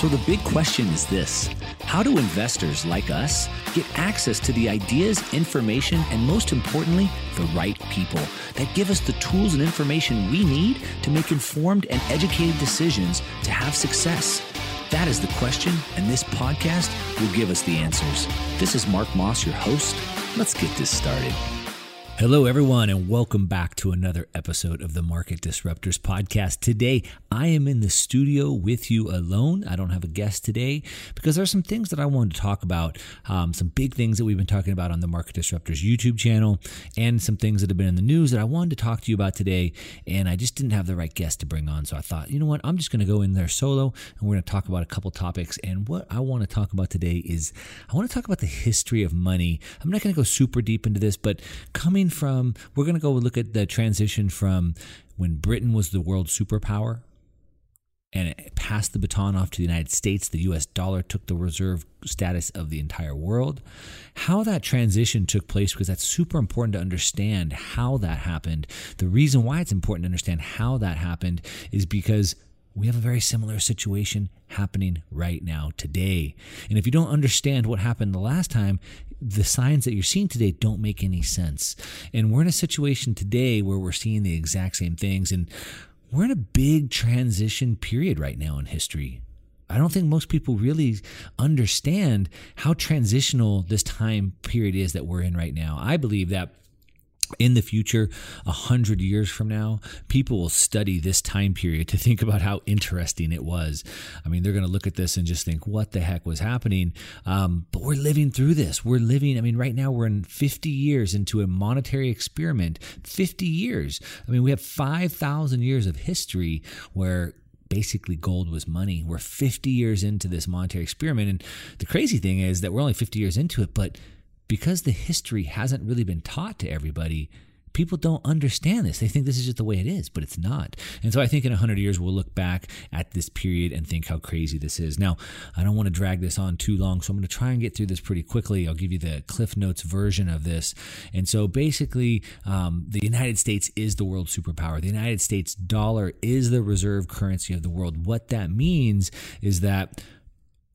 So the big question is this: how do investors like us get access to the ideas, information, and most importantly, the right people that give us the tools and information we need to make informed and educated decisions to have success? That is the question, and this podcast will give us the answers. This is Mark Moss, your host. Let's get this started. Hello, everyone, and welcome back to another episode of the Market Disruptors Podcast. Today, I am in the studio with you alone. I don't have a guest today because there are some things that I wanted to talk about, some big things that we've been talking about on the Market Disruptors YouTube channel and some things that have been in the news that I wanted to talk to you about today, and I just didn't have the right guest to bring on. So I thought, you know what, I'm just going to go in there solo, and we're going to talk about a couple topics. And what I want to talk about today is I want to talk about the history of money. I'm not going to go super deep into this, but we're going to go look at the transition from when Britain was the world superpower and it passed the baton off to the United States. The U.S. dollar took the reserve status of the entire world, how that transition took place, because that's super important to understand how that happened. The reason why it's important to understand how that happened is because we have a very similar situation happening right now today. And if you don't understand what happened the last time, the signs that you're seeing today don't make any sense. And we're in a situation today where we're seeing the exact same things. And we're in a big transition period right now in history. I don't think most people really understand how transitional this time period is that we're in right now. I believe that in the future, 100 years from now, people will study this time period to think about how interesting it was. I mean, they're going to look at this and just think, what the heck was happening? But we're living through this. I mean, right now we're in 50 years into a monetary experiment, 50 years. I mean, we have 5,000 years of history where basically gold was money. We're 50 years into this monetary experiment. And the crazy thing is that we're only 50 years into it, but because the history hasn't really been taught to everybody, people don't understand this. They think this is just the way it is, but it's not. And so I think in 100 years, we'll look back at this period and think how crazy this is. Now, I don't want to drag this on too long, so I'm going to try and get through this pretty quickly. I'll give you the Cliff Notes version of this. And so basically, the United States is the world superpower. The United States dollar is the reserve currency of the world. What that means is that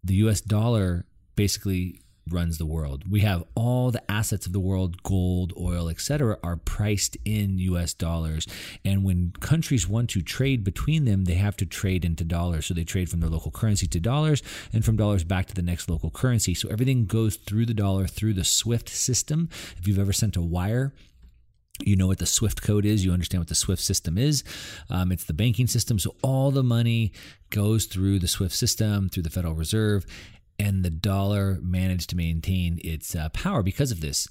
the U.S. dollar basically runs the world. We have all the assets of the world, gold, oil, etc., are priced in US dollars. And when countries want to trade between them, they have to trade into dollars. So they trade from their local currency to dollars and from dollars back to the next local currency. So everything goes through the dollar, through the SWIFT system. If you've ever sent a wire, you know what the SWIFT code is. You understand what the SWIFT system is. It's the banking system. So all the money goes through the SWIFT system, through the Federal Reserve. And the dollar managed to maintain its power because of this.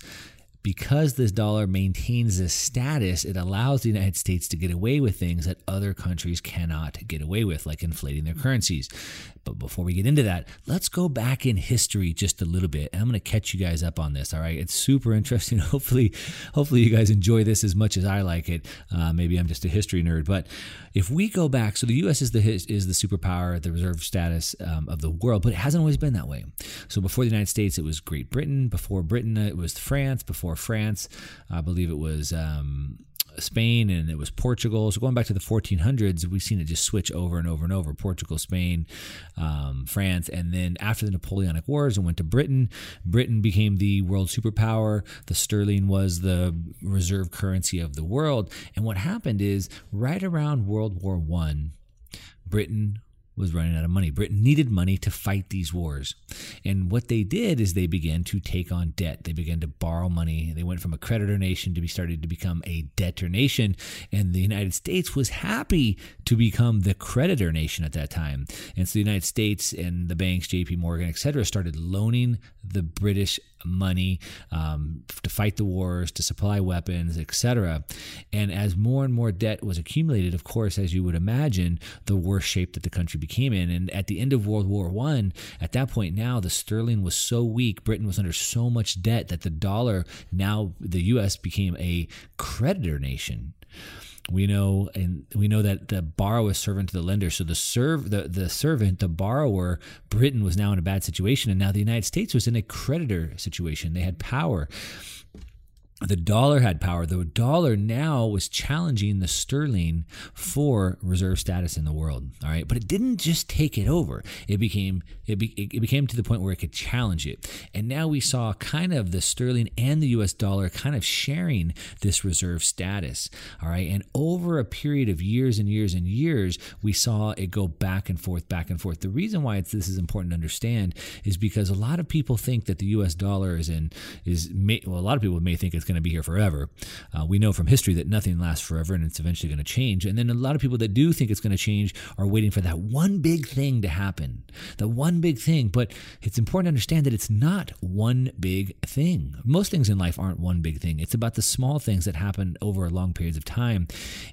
Because this dollar maintains this status, it allows the United States to get away with things that other countries cannot get away with, like inflating their currencies. But before we get into that, let's go back in history just a little bit. And I'm going to catch you guys up on this, all right? It's super interesting. Hopefully you guys enjoy this as much as I like it. Maybe I'm just a history nerd. But if we go back, so the U.S. is the superpower, the reserve status of the world, but it hasn't always been that way. So before the United States, it was Great Britain. Before Britain, it was France. Before France, I believe it was Spain, and it was Portugal. So going back to the 1400s, we've seen it just switch over and over and over. Portugal, Spain, France, and then after the Napoleonic Wars, it went to Britain. Britain became the world superpower. The sterling was the reserve currency of the world. And what happened is right around World War I, Britain was running out of money. Britain needed money to fight these wars. And what they did is they began to take on debt. They began to borrow money. They went from a creditor nation to become a debtor nation. And the United States was happy to become the creditor nation at that time. And so the United States and the banks, JP Morgan, et cetera, started loaning the British money to fight the wars, to supply weapons, etc. And as more and more debt was accumulated, of course, as you would imagine, the worse shape that the country became in. And at the end of World War I, at that point now, the sterling was so weak, Britain was under so much debt that the dollar, now the U.S., became a creditor nation. We know that the borrower is servant to the lender. So the borrower, Britain, was now in a bad situation, and now the United States was in a creditor situation. They had power. the dollar had power. The dollar now was challenging the sterling for reserve status in the world. All right, but it didn't just take it over. It became to the point where it could challenge it. And now we saw kind of the sterling and the U.S. dollar kind of sharing this reserve status. All right, and over a period of years and years and years, we saw it go back and forth, back and forth. The reason why this is important to understand is because a lot of people think that the U.S. dollar a lot of people may think it's going to be here forever. We know from history that nothing lasts forever and it's eventually going to change. And then a lot of people that do think it's going to change are waiting for that one big thing to happen, the one big thing. But it's important to understand that it's not one big thing. Most things in life aren't one big thing. It's about the small things that happen over long periods of time.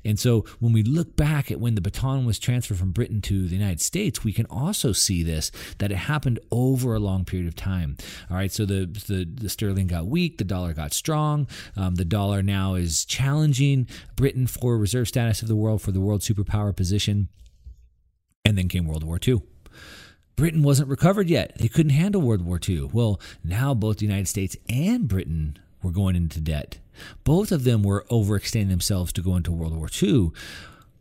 And so when we look back at when the baton was transferred from Britain to the United States, we can also see this, that it happened over a long period of time. All right, so the sterling got weak, the dollar got strong. The dollar now is challenging Britain for reserve status of the world, for the world superpower position. And then came World War II. Britain wasn't recovered yet. They couldn't handle World War II. Well, now both the United States and Britain were going into debt. Both of them were overextending themselves to go into World War II.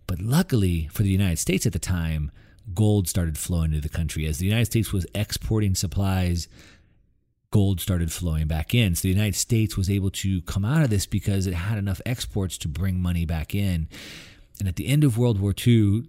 But luckily for the United States at the time, gold started flowing into the country. As the United States was exporting supplies, gold started flowing back in. So the United States was able to come out of this because it had enough exports to bring money back in. And at the end of World War II,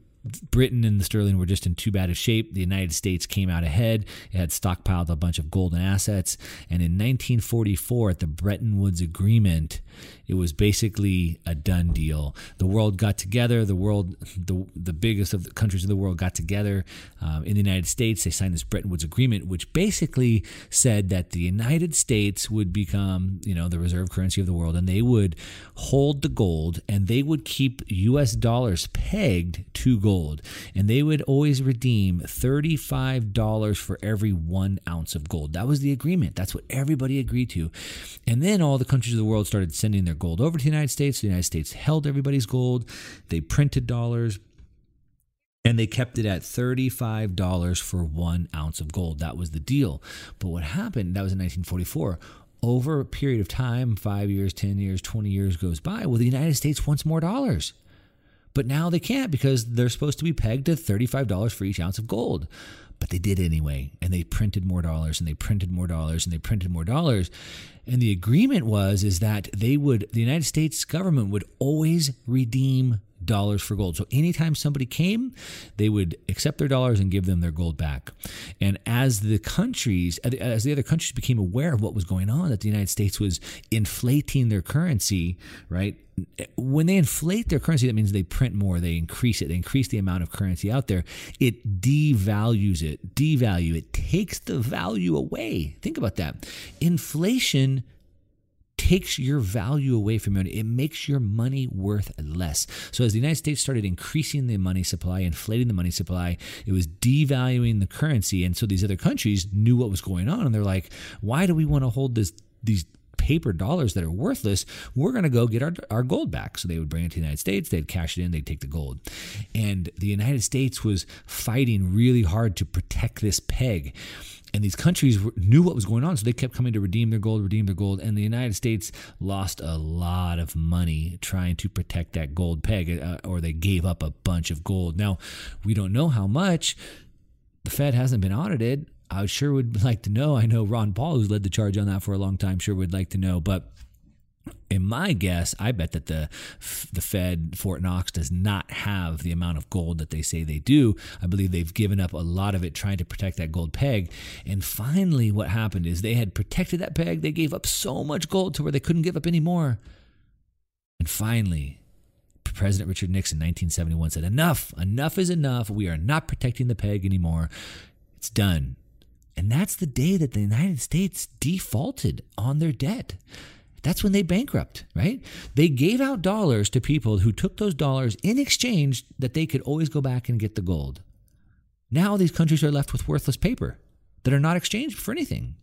Britain and the sterling were just in too bad of shape. The United States came out ahead. It had stockpiled a bunch of gold and assets. And in 1944, at the Bretton Woods Agreement, it was basically a done deal. The world got together. The biggest of the countries of the world got together. In the United States, they signed this Bretton Woods Agreement, which basically said that the United States would become, the reserve currency of the world, and they would hold the gold, and they would keep U.S. dollars pegged to gold. And they would always redeem $35 for every 1 ounce of gold. That was the agreement. That's what everybody agreed to. And then all the countries of the world started sending their gold over to the United States. The United States held everybody's gold. They printed dollars. And they kept it at $35 for 1 ounce of gold. That was the deal. But what happened, that was in 1944. Over a period of time, 5 years, 10 years, 20 years goes by. Well, the United States wants more dollars. But now they can't because they're supposed to be pegged to $35 for each ounce of gold. But they did anyway, and they printed more dollars, and they printed more dollars, and they printed more dollars. And the agreement is that the United States government would always redeem dollars for gold. So anytime somebody came, they would accept their dollars and give them their gold back. And as the other countries became aware of what was going on, that the United States was inflating their currency, right? When they inflate their currency, that means they print more, they increase it, they increase the amount of currency out there. It devalues it, it takes the value away. Think about that. Inflation takes your value away from your money. It makes your money worth less. So as the United States started increasing the money supply, inflating the money supply, it was devaluing the currency. And so these other countries knew what was going on, and they're like, why do we want to hold these paper dollars that are worthless? We're going to go get our gold back. So they would bring it to the United States. They'd cash it in. They'd take the gold. And the United States was fighting really hard to protect this peg. And these countries knew what was going on, so they kept coming to redeem their gold. And the United States lost a lot of money trying to protect that gold peg, or they gave up a bunch of gold. Now, we don't know how much. The Fed hasn't been audited. I sure would like to know. I know Ron Paul, who's led the charge on that for a long time, sure would like to know. But in my guess, I bet that the Fed, Fort Knox, does not have the amount of gold that they say they do. I believe they've given up a lot of it trying to protect that gold peg. And finally, what happened is they had protected that peg. They gave up so much gold to where they couldn't give up any more. And finally, President Richard Nixon, 1971, said, enough is enough. We are not protecting the peg anymore. It's done. And that's the day that the United States defaulted on their debt. That's when they bankrupt, right? They gave out dollars to people who took those dollars in exchange that they could always go back and get the gold. Now these countries are left with worthless paper that are not exchanged for anything.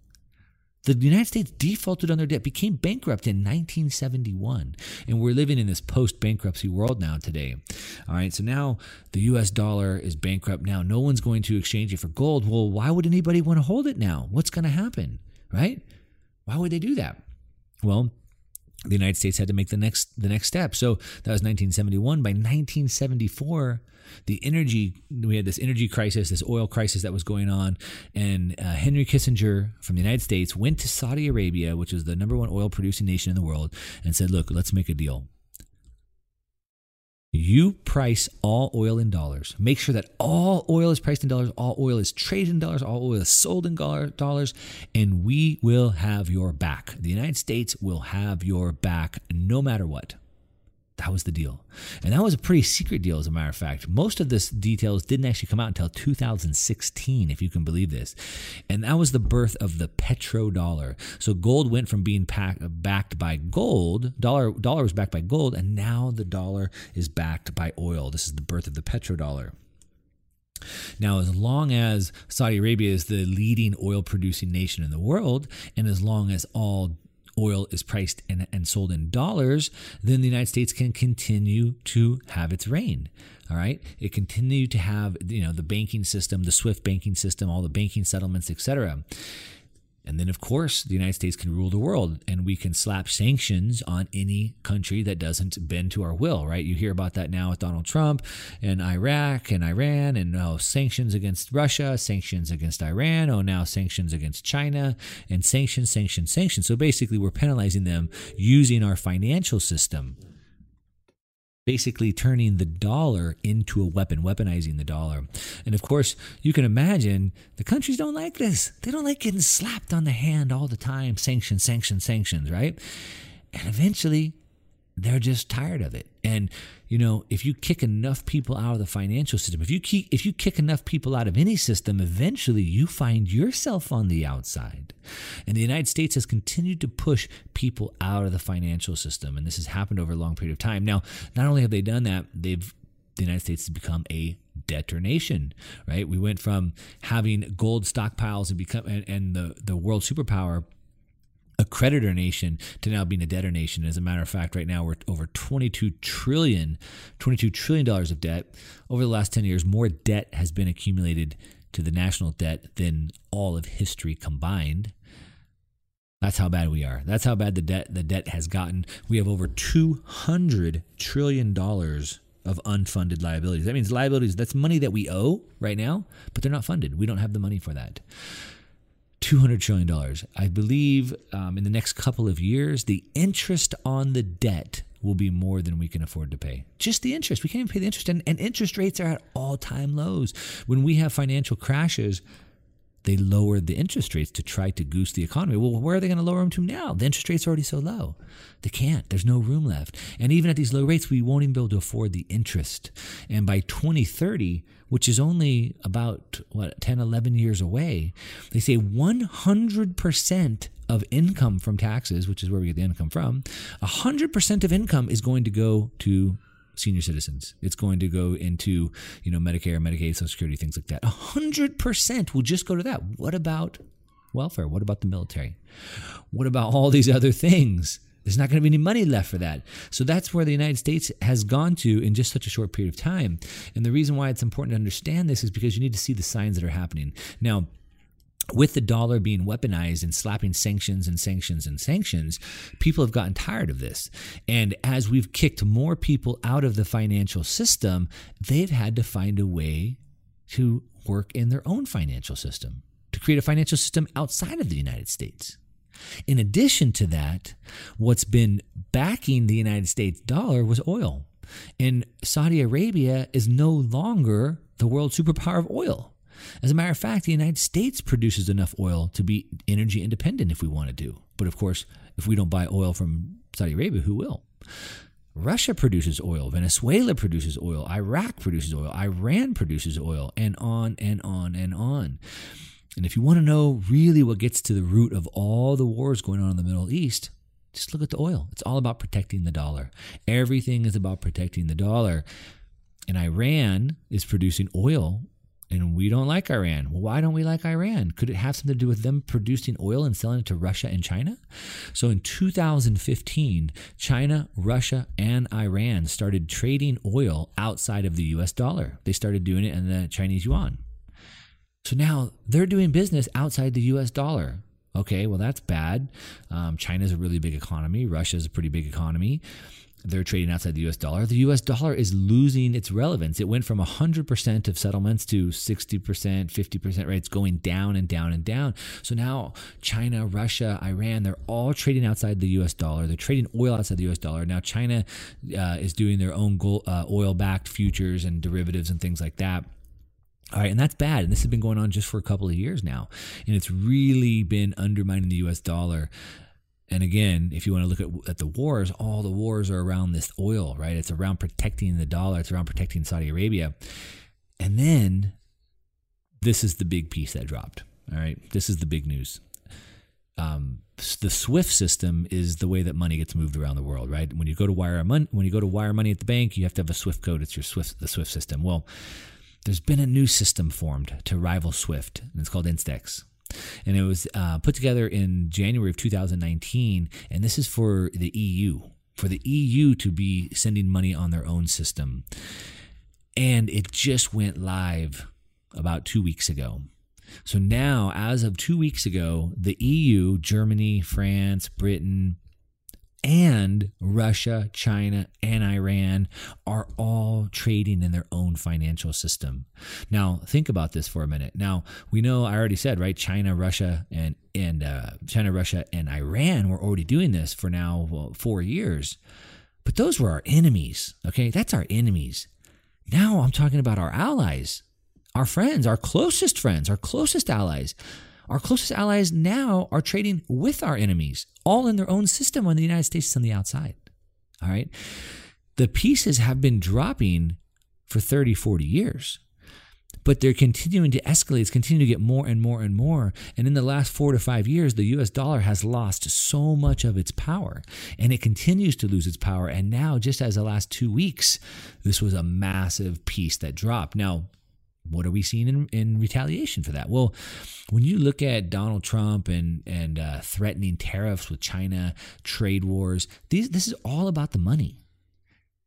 The United States defaulted on their debt, became bankrupt in 1971. And we're living in this post-bankruptcy world now today. All right, so now the U.S. dollar is bankrupt now. No one's going to exchange it for gold. Well, why would anybody want to hold it now? What's going to happen, right? Why would they do that? Well, the United States had to make the next step. So that was 1971. By 1974, we had this energy crisis, this oil crisis that was going on, and Henry Kissinger from the United States went to Saudi Arabia, which is the #1 oil producing nation in the world, and said, "Look, let's make a deal. You price all oil in dollars. Make sure that all oil is priced in dollars, all oil is traded in dollars, all oil is sold in dollars, and we will have your back. The United States will have your back no matter what." That was the deal. And that was a pretty secret deal, as a matter of fact. Most of this details didn't actually come out until 2016, if you can believe this. And that was the birth of the petrodollar. So gold went from being backed by gold, dollar was backed by gold, and now the dollar is backed by oil. This is the birth of the petrodollar. Now, as long as Saudi Arabia is the leading oil-producing nation in the world, and as long as all oil is priced and sold in dollars, then the United States can continue to have its reign. All right. It continued to have, the banking system, the SWIFT banking system, all the banking settlements, etc. And then, of course, the United States can rule the world, and we can slap sanctions on any country that doesn't bend to our will, right? You hear about that now with Donald Trump and Iraq and Iran, and now sanctions against Russia, sanctions against Iran, now sanctions against China, and sanctions. So basically, we're penalizing them using our financial system, basically turning the dollar into a weapon, weaponizing the dollar. And of course, you can imagine the countries don't like this. They don't like getting slapped on the hand all the time, sanctions, right? And eventually, they're just tired of it. And, if you kick enough people out of the financial system, if you kick enough people out of any system, eventually you find yourself on the outside. And the United States has continued to push people out of the financial system. And this has happened over a long period of time. Now, not only have they done that, the United States has become a debtor nation, right? We went from having gold stockpiles and the world superpower, a creditor nation, to now being a debtor nation. As a matter of fact, right now we're over $22 trillion of debt. Over the last 10 years, more debt has been accumulated to the national debt than all of history combined. That's how bad we are. That's how bad the debt has gotten. We have over $200 trillion of unfunded liabilities. That means liabilities, that's money that we owe right now, but they're not funded. We don't have the money for that. $200 trillion. I believe in the next couple of years, the interest on the debt will be more than we can afford to pay. Just the interest. We can't even pay the interest. And interest rates are at all-time lows. When we have financial crashes, they lower the interest rates to try to goose the economy. Well, where are they going to lower them to now? The interest rates are already so low. They can't. There's no room left. And even at these low rates, we won't even be able to afford the interest. And by 2030, which is only about 10-11 years away, they say 100% of income from taxes, which is where we get the income from, 100% of income is going to go to senior citizens. It's going to go into, Medicare, Medicaid, Social Security, things like that. 100% will just go to that. What about welfare? What about the military? What about all these other things? There's not going to be any money left for that. So that's where the United States has gone to in just such a short period of time. And the reason why it's important to understand this is because you need to see the signs that are happening. Now, with the dollar being weaponized and slapping sanctions, people have gotten tired of this. And as we've kicked more people out of the financial system, they've had to find a way to work in their own financial system, to create a financial system outside of the United States. In addition to that, what's been backing the United States dollar was oil. And Saudi Arabia is no longer the world superpower of oil. As a matter of fact, the United States produces enough oil to be energy independent if we want to do. But of course, if we don't buy oil from Saudi Arabia, who will? Russia produces oil. Venezuela produces oil. Iraq produces oil. Iran produces oil, and on and on and on. And if you want to know really what gets to the root of all the wars going on in the Middle East, just look at the oil. It's all about protecting the dollar. Everything is about protecting the dollar. And Iran is producing oil, and we don't like Iran. Well, why don't we like Iran? Could it have something to do with them producing oil and selling it to Russia and China? So in 2015, China, Russia, and Iran started trading oil outside of the US dollar. They started doing it in the Chinese yuan. So now they're doing business outside the US dollar. Okay, well, that's bad. China's a really big economy. Russia's a pretty big economy. They're trading outside the U.S. dollar. The U.S. dollar is losing its relevance. It went from 100% of settlements to 60%, 50%, right? It's going down and down and down. So now China, Russia, Iran, they're all trading outside the U.S. dollar. They're trading oil outside the U.S. dollar. Now China is doing their own oil-backed futures and derivatives and things like that. All right, and that's bad. And this has been going on just for a couple of years now. And it's really been undermining the U.S. dollar. And again, if you want to look at the wars, all the wars are around this oil, right? It's around protecting the dollar. It's around protecting Saudi Arabia. And then this is the big piece that dropped, all right? This is the big news. The SWIFT system is the way that money gets moved around the world, right? When you go to wire money at the bank, you have to have a SWIFT code. It's your the SWIFT system. Well, there's been a new system formed to rival SWIFT, and it's called Instex. And it was put together in January of 2019, and this is for the EU, to be sending money on their own system. And it just went live about 2 weeks ago. So now, as of 2 weeks ago, the EU, Germany, France, Britain, and Russia, China, and Iran are all trading in their own financial system. Now, think about this for a minute. Now, we know I already said, right? China, Russia, and Iran were already doing this for now 4 years, but those were our enemies. Okay, that's our enemies. Now I'm talking about our allies, our friends, our closest friends, our closest allies. Our closest allies now are trading with our enemies, all in their own system when the United States is on the outside, all right? The pieces have been dropping for 30, 40 years, but they're continuing to escalate. It's continuing to get more and more and more. And in the last 4 to 5 years, the U.S. dollar has lost so much of its power, and it continues to lose its power. And now, just as the last 2 weeks, this was a massive piece that dropped. Now, what are we seeing in retaliation for that? Well, when you look at Donald Trump and threatening tariffs with China, trade wars, this is all about the money.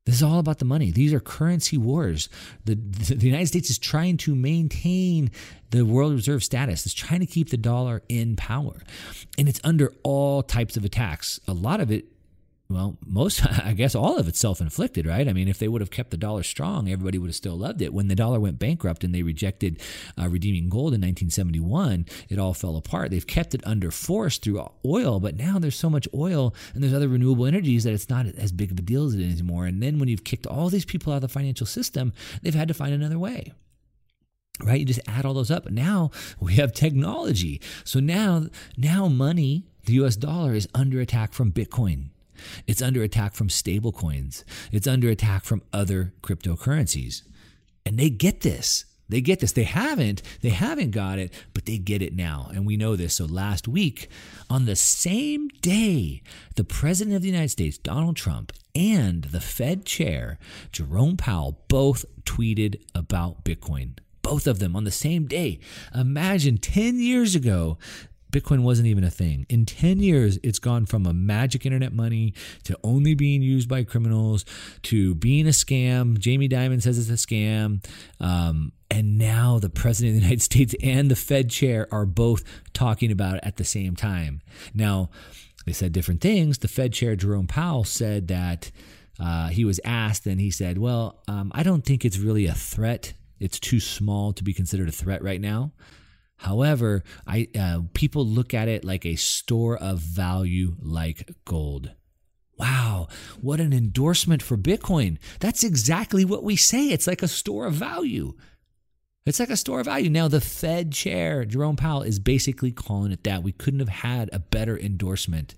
This is all about the money. These are currency wars. The United States is trying to maintain the world reserve status. It's trying to keep the dollar in power. And it's under all types of attacks. A lot of it, well, most, I guess all of it's self-inflicted, right? I mean, if they would have kept the dollar strong, everybody would have still loved it. When the dollar went bankrupt and they rejected redeeming gold in 1971, it all fell apart. They've kept it under force through oil, but now there's so much oil and there's other renewable energies that it's not as big of a deal as it is anymore. And then when you've kicked all these people out of the financial system, they've had to find another way. Right? You just add all those up. Now we have technology. So now money, the US dollar, is under attack from Bitcoin. It's under attack from stable coins. It's under attack from other cryptocurrencies. And they get this. They haven't got it, but they get it now. And we know this. So last week, on the same day, the President of the United States, Donald Trump, and the Fed Chair, Jerome Powell, both tweeted about Bitcoin. Both of them on the same day. Imagine 10 years ago, Bitcoin wasn't even a thing. In 10 years, it's gone from a magic internet money to only being used by criminals to being a scam. Jamie Dimon says it's a scam. And now the President of the United States and the Fed Chair are both talking about it at the same time. Now, they said different things. The Fed Chair, Jerome Powell, said that he was asked, and he said, well, I don't think it's really a threat. It's too small to be considered a threat right now. However, people look at it like a store of value like gold. Wow, what an endorsement for Bitcoin. That's exactly what we say. It's like a store of value. It's like a store of value. Now, the Fed Chair, Jerome Powell, is basically calling it that. We couldn't have had a better endorsement.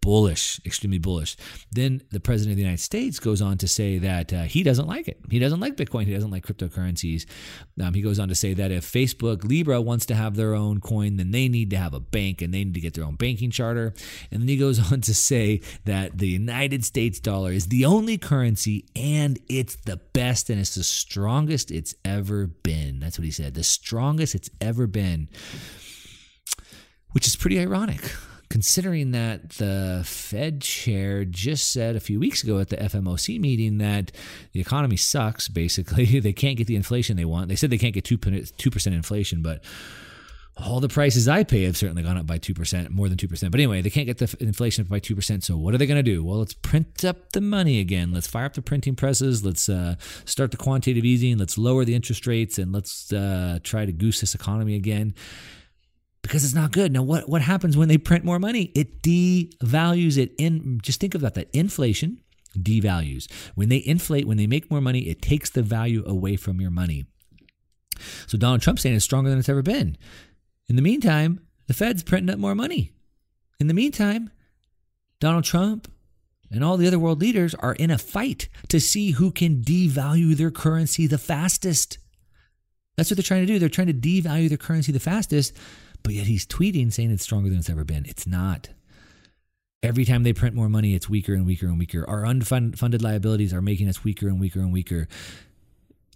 Bullish, extremely bullish. Then the President of the United States goes on to say that he doesn't like it. He doesn't like Bitcoin. He doesn't like cryptocurrencies. He goes on to say that if Facebook Libra wants to have their own coin, then they need to have a bank and they need to get their own banking charter. And then he goes on to say that the United States dollar is the only currency and it's the best and it's the strongest it's ever been. That's what he said. The strongest it's ever been, which is pretty ironic, considering that the Fed Chair just said a few weeks ago at the FOMC meeting that the economy sucks, basically. They can't get the inflation they want. They said they can't get 2% inflation, but all the prices I pay have certainly gone up by 2%, more than 2%. But anyway, they can't get the inflation up by 2%. So what are they going to do? Well, let's print up the money again. Let's fire up the printing presses. Let's start the quantitative easing. Let's lower the interest rates, and let's try to goose this economy again, because it's not good. Now, what happens when they print more money? It devalues it. Just think about that. Inflation devalues. When they inflate, when they make more money, it takes the value away from your money. So Donald Trump's saying it's stronger than it's ever been. In the meantime, the Fed's printing up more money. In the meantime, Donald Trump and all the other world leaders are in a fight to see who can devalue their currency the fastest. That's what they're trying to do. They're trying to devalue their currency the fastest, but yet he's tweeting saying it's stronger than it's ever been. It's not. Every time they print more money, it's weaker and weaker and weaker. Our unfunded liabilities are making us weaker and weaker and weaker.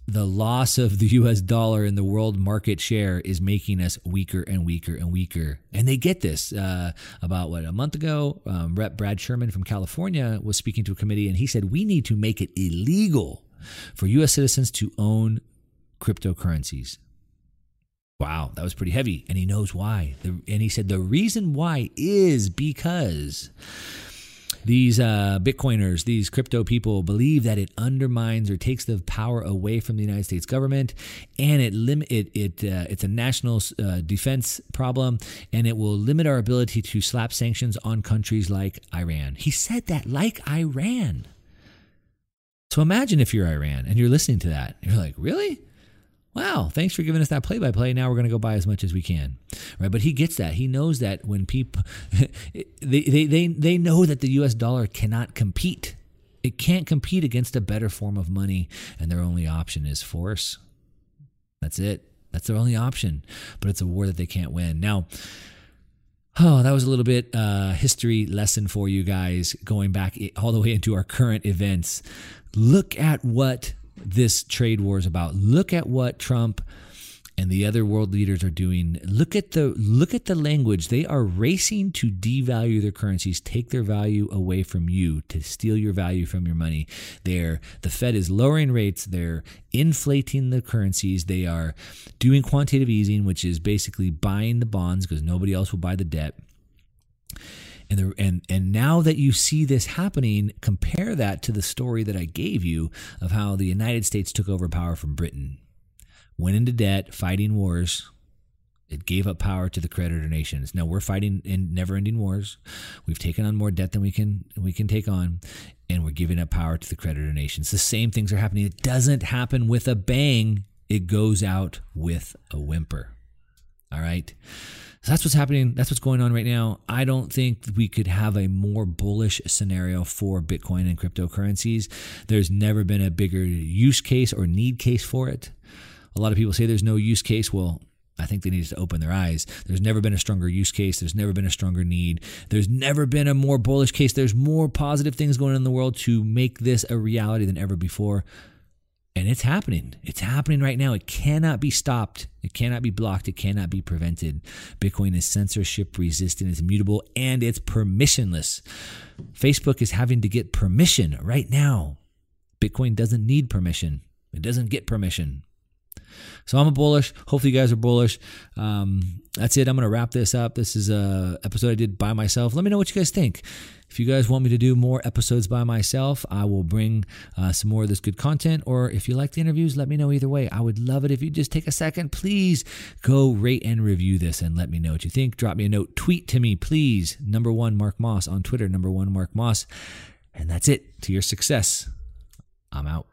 The loss of the U.S. dollar in the world market share is making us weaker and weaker and weaker. And they get this. About a month ago, Rep. Brad Sherman from California was speaking to a committee, and he said, we need to make it illegal for U.S. citizens to own cryptocurrencies. Wow, that was pretty heavy. And he knows why. And he said the reason why is because these Bitcoiners, these crypto people, believe that it undermines or takes the power away from the United States government, and it's a national defense problem, and it will limit our ability to slap sanctions on countries like Iran. He said that, like Iran. So imagine if you're Iran and you're listening to that. You're like, really? Wow, thanks for giving us that play-by-play. Now we're going to go buy as much as we can, right? But he gets that. He knows that when people, they know that the U.S. dollar cannot compete. It can't compete against a better form of money, and their only option is force. That's it. That's their only option. But it's a war that they can't win. Now, that was a little bit history lesson for you guys, going back all the way into our current events. Look at what this trade war is about. Look at what Trump and the other world leaders are doing. Look at the language. They are racing to devalue their currencies, take their value away from you, to steal your value from your money. The Fed is lowering rates. They're inflating the currencies. They are doing quantitative easing, which is basically buying the bonds because nobody else will buy the debt. And now that you see this happening, compare that to the story that I gave you of how the United States took over power from Britain, went into debt, fighting wars. It gave up power to the creditor nations. Now we're fighting in never-ending wars. We've taken on more debt than we can take on, and we're giving up power to the creditor nations. The same things are happening. It doesn't happen with a bang. It goes out with a whimper. All right. So that's what's happening. That's what's going on right now. I don't think we could have a more bullish scenario for Bitcoin and cryptocurrencies. There's never been a bigger use case or need case for it. A lot of people say there's no use case. Well, I think they need to open their eyes. There's never been a stronger use case. There's never been a stronger need. There's never been a more bullish case. There's more positive things going on in the world to make this a reality than ever before. And it's happening. It's happening right now. It cannot be stopped. It cannot be blocked. It cannot be prevented. Bitcoin is censorship resistant. It's immutable, and it's permissionless. Facebook is having to get permission right now. Bitcoin doesn't need permission. It doesn't get permission. So I'm bullish. Hopefully you guys are bullish. That's it. I'm going to wrap this up. This is an episode I did by myself. Let me know what you guys think. If you guys want me to do more episodes by myself, I will bring some more of this good content. Or if you like the interviews, let me know either way. I would love it if you just take a second. Please go rate and review this and let me know what you think. Drop me a note. Tweet to me, please. #1 Mark Moss on Twitter. #1 Mark Moss. And that's it. To your success. I'm out.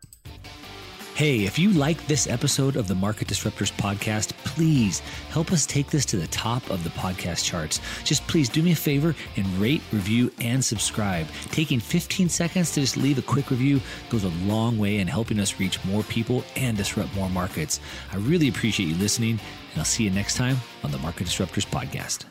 Hey, if you like this episode of the Market Disruptors Podcast, please help us take this to the top of the podcast charts. Just please do me a favor and rate, review, and subscribe. Taking 15 seconds to just leave a quick review goes a long way in helping us reach more people and disrupt more markets. I really appreciate you listening, and I'll see you next time on the Market Disruptors Podcast.